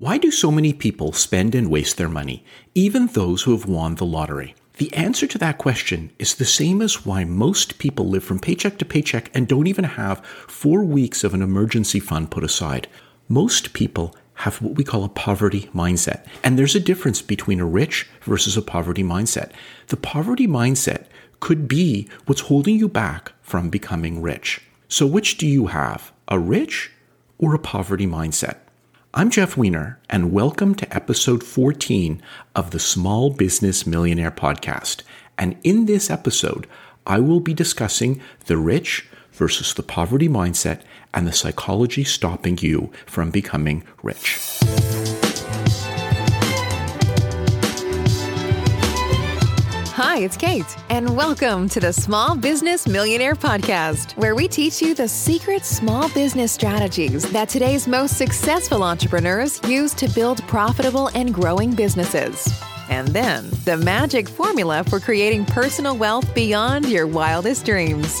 Why do so many people spend and waste their money, even those who have won the lottery? The answer to that question is the same as why most people live from paycheck to paycheck and don't even have 4 weeks of an emergency fund put aside. Most people have what we call a poverty mindset. And there's a difference between a rich versus a poverty mindset. The poverty mindset could be what's holding you back from becoming rich. So which do you have, a rich or a poverty mindset? I'm Jeff Wiener, and welcome to episode 14 of the Small Business Millionaire Podcast. And in this episode, I will be discussing the rich versus the poverty mindset and the psychology stopping you from becoming rich. Hi, it's Kate, and welcome to the Small Business Millionaire Podcast, where we teach you the secret small business strategies that today's most successful entrepreneurs use to build profitable and growing businesses. And then, the magic formula for creating personal wealth beyond your wildest dreams.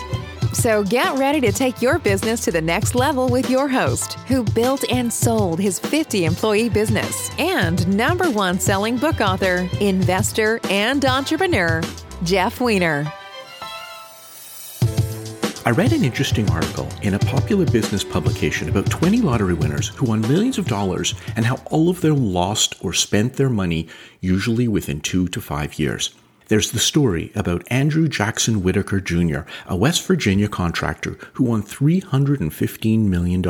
So get ready to take your business to the next level with your host, who built and sold his 50-employee business and #1 selling book author, investor, and entrepreneur, Jeff Wiener. I read an interesting article in a popular business publication about 20 lottery winners who won millions of dollars and how all of them lost or spent their money, usually within 2 to 5 years. There's the story about Andrew Jackson Whitaker Jr., a West Virginia contractor who won $315 million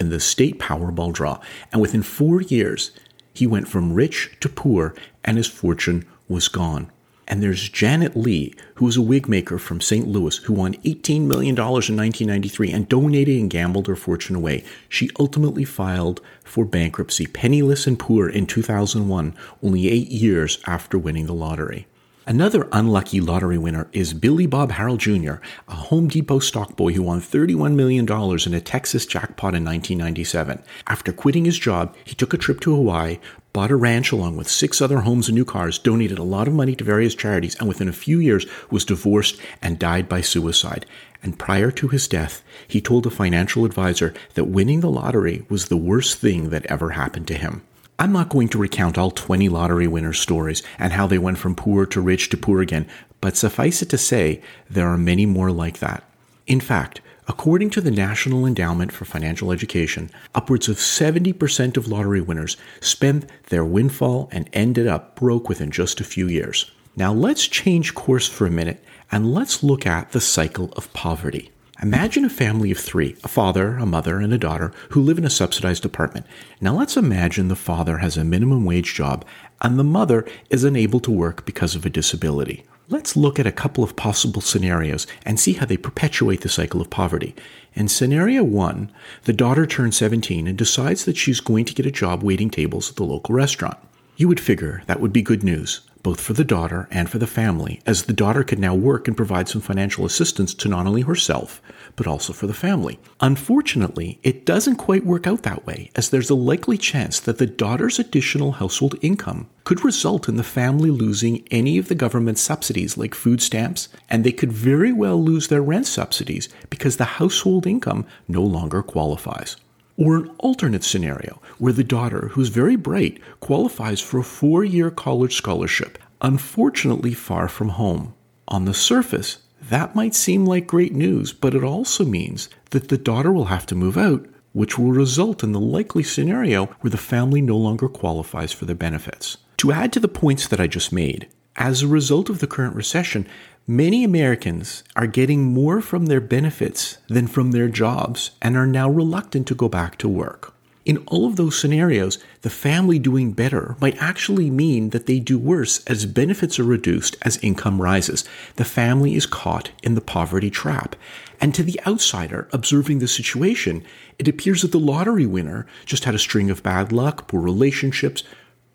in the state Powerball draw. And within 4 years, he went from rich to poor and his fortune was gone. And there's Janet Lee, who was a wig maker from St. Louis, who won $18 million in 1993 and donated and gambled her fortune away. She ultimately filed for bankruptcy, penniless and poor, in 2001, only 8 years after winning the lottery. Another unlucky lottery winner is Billy Bob Harrell Jr., a Home Depot stock boy who won $31 million in a Texas jackpot in 1997. After quitting his job, he took a trip to Hawaii, bought a ranch along with 6 other homes and new cars, donated a lot of money to various charities, and within a few years was divorced and died by suicide. And prior to his death, he told a financial advisor that winning the lottery was the worst thing that ever happened to him. I'm not going to recount all 20 lottery winners' stories and how they went from poor to rich to poor again, but suffice it to say, there are many more like that. In fact, according to the National Endowment for Financial Education, upwards of 70% of lottery winners spent their windfall and ended up broke within just a few years. Now let's change course for a minute and let's look at the cycle of poverty. Imagine a family of 3, a father, a mother, and a daughter, who live in a subsidized apartment. Now let's imagine the father has a minimum wage job and the mother is unable to work because of a disability. Let's look at a couple of possible scenarios and see how they perpetuate the cycle of poverty. In scenario 1, the daughter turns 17 and decides that she's going to get a job waiting tables at the local restaurant. You would figure that would be good news, both for the daughter and for the family, as the daughter could now work and provide some financial assistance to not only herself, but also for the family. Unfortunately, it doesn't quite work out that way, as there's a likely chance that the daughter's additional household income could result in the family losing any of the government subsidies like food stamps, and they could very well lose their rent subsidies because the household income no longer qualifies. Or an alternate scenario where the daughter, who's very bright, qualifies for a 4-year college scholarship, unfortunately far from home. On the surface, that might seem like great news, but it also means that the daughter will have to move out, which will result in the likely scenario where the family no longer qualifies for their benefits. To add to the points that I just made, as a result of the current recession, many Americans are getting more from their benefits than from their jobs and are now reluctant to go back to work. In all of those scenarios, the family doing better might actually mean that they do worse as benefits are reduced as income rises. The family is caught in the poverty trap. And to the outsider observing the situation, it appears that the lottery winner just had a string of bad luck, poor relationships,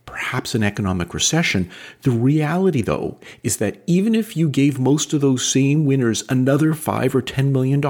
perhaps an economic recession. The reality, though, is that even if you gave most of those same winners another $5 or $10 million,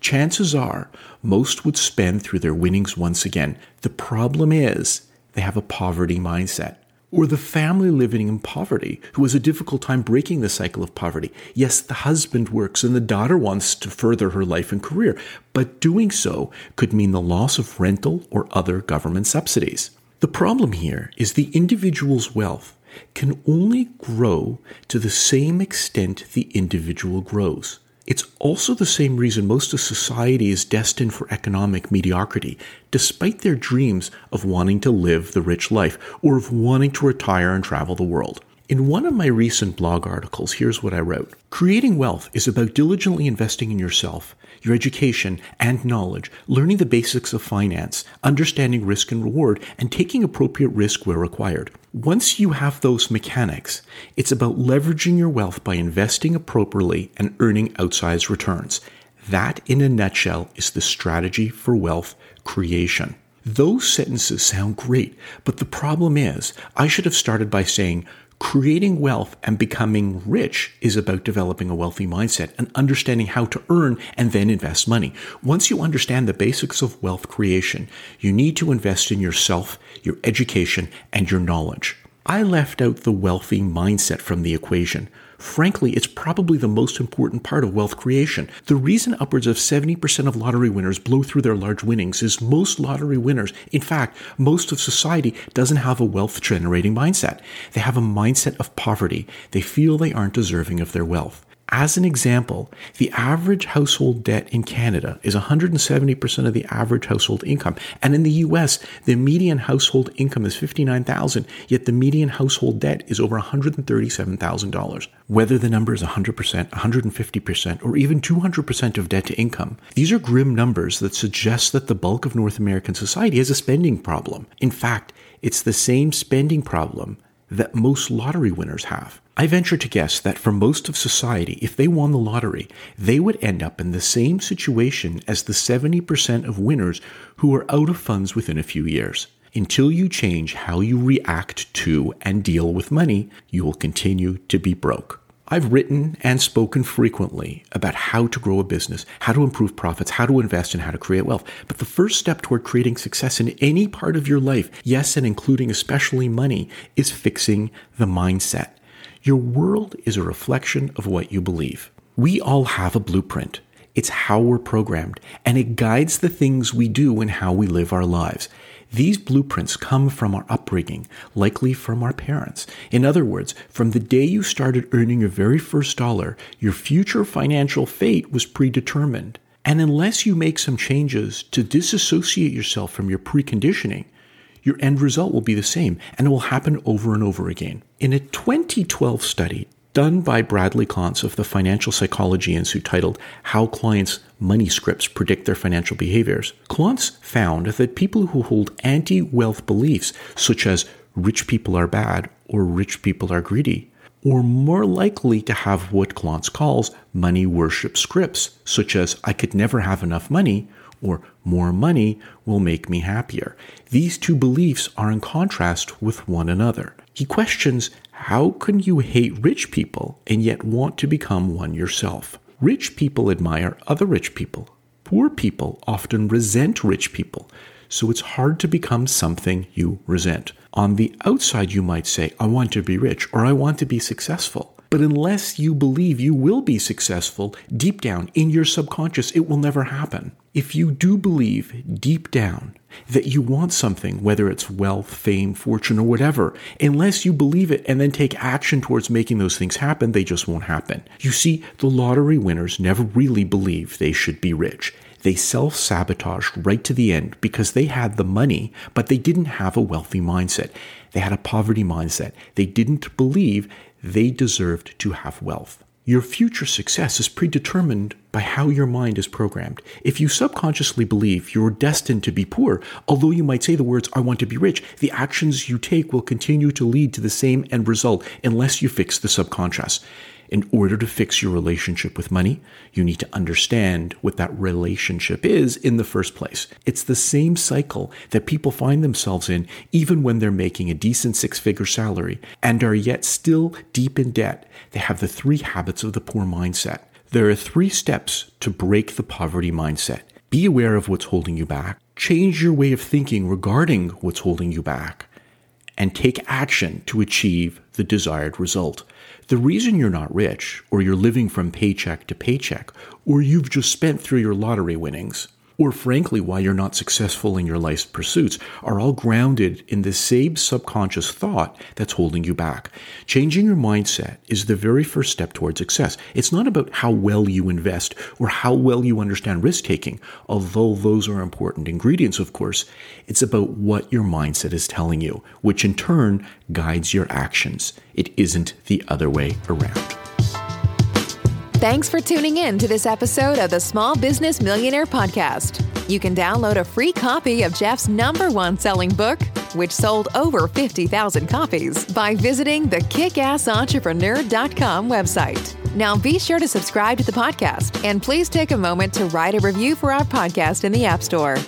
chances are most would spend through their winnings once again. The problem is they have a poverty mindset. Or the family living in poverty who has a difficult time breaking the cycle of poverty. Yes, the husband works and the daughter wants to further her life and career, but doing so could mean the loss of rental or other government subsidies. The problem here is the individual's wealth can only grow to the same extent the individual grows. It's also the same reason most of society is destined for economic mediocrity, despite their dreams of wanting to live the rich life or of wanting to retire and travel the world. In one of my recent blog articles, here's what I wrote. Creating wealth is about diligently investing in yourself, your education and knowledge, learning the basics of finance, understanding risk and reward, and taking appropriate risk where required. Once you have those mechanics, it's about leveraging your wealth by investing appropriately and earning outsized returns. That, in a nutshell, is the strategy for wealth creation. Those sentences sound great, but the problem is, I should have started by saying, creating wealth and becoming rich is about developing a wealthy mindset and understanding how to earn and then invest money. Once you understand the basics of wealth creation, you need to invest in yourself, your education, and your knowledge. I left out the wealthy mindset from the equation. Frankly, it's probably the most important part of wealth creation. The reason upwards of 70% of lottery winners blow through their large winnings is most lottery winners, in fact, most of society, doesn't have a wealth-generating mindset. They have a mindset of poverty. They feel they aren't deserving of their wealth. As an example, the average household debt in Canada is 170% of the average household income. And in the US, the median household income is $59,000, yet the median household debt is over $137,000. Whether the number is 100%, 150%, or even 200% of debt to income, these are grim numbers that suggest that the bulk of North American society has a spending problem. In fact, it's the same spending problem that most lottery winners have. I venture to guess that for most of society, if they won the lottery, they would end up in the same situation as the 70% of winners who are out of funds within a few years. Until you change how you react to and deal with money, you will continue to be broke. I've written and spoken frequently about how to grow a business, how to improve profits, how to invest, and how to create wealth. But the first step toward creating success in any part of your life, yes, and including especially money, is fixing the mindset. Your world is a reflection of what you believe. We all have a blueprint. It's how we're programmed, and it guides the things we do and how we live our lives. These blueprints come from our upbringing, likely from our parents. In other words, from the day you started earning your very first dollar, your future financial fate was predetermined. And unless you make some changes to disassociate yourself from your preconditioning, your end result will be the same, and it will happen over and over again. In a 2012 study done by Bradley Klontz of the Financial Psychology Institute titled How Clients' Money Scripts Predict Their Financial Behaviors, Klontz found that people who hold anti-wealth beliefs, such as rich people are bad or rich people are greedy, were more likely to have what Klontz calls money worship scripts, such as I could never have enough money or more money will make me happier. These two beliefs are in contrast with one another. He questions, how can you hate rich people and yet want to become one yourself? Rich people admire other rich people. Poor people often resent rich people, so it's hard to become something you resent. On the outside, you might say, I want to be rich or I want to be successful. But unless you believe you will be successful, deep down in your subconscious, it will never happen. If you do believe deep down that you want something, whether it's wealth, fame, fortune, or whatever, unless you believe it and then take action towards making those things happen, they just won't happen. You see, the lottery winners never really believed they should be rich. They self-sabotaged right to the end because they had the money, but they didn't have a wealthy mindset. They had a poverty mindset. They didn't believe they deserved to have wealth. Your future success is predetermined by how your mind is programmed. If you subconsciously believe you're destined to be poor, although you might say the words, I want to be rich, the actions you take will continue to lead to the same end result unless you fix the subconscious. In order to fix your relationship with money, you need to understand what that relationship is in the first place. It's the same cycle that people find themselves in even when they're making a decent six-figure salary and are yet still deep in debt. They have the three habits of the poor mindset. There are three steps to break the poverty mindset. Be aware of what's holding you back. Change your way of thinking regarding what's holding you back. And take action to achieve the desired result. The reason you're not rich, or you're living from paycheck to paycheck, or you've just spent through your lottery winnings, or frankly why you're not successful in your life's pursuits, are all grounded in the same subconscious thought that's holding you back. Changing your mindset is the very first step towards success. It's not about how well you invest or how well you understand risk-taking, although those are important ingredients, of course. It's about what your mindset is telling you, which in turn guides your actions. It isn't the other way around. Thanks for tuning in to this episode of the Small Business Millionaire Podcast. You can download a free copy of Jeff's #1 selling book, which sold over 50,000 copies, by visiting the kickassentrepreneur.com website. Now be sure to subscribe to the podcast, and please take a moment to write a review for our podcast in the App Store.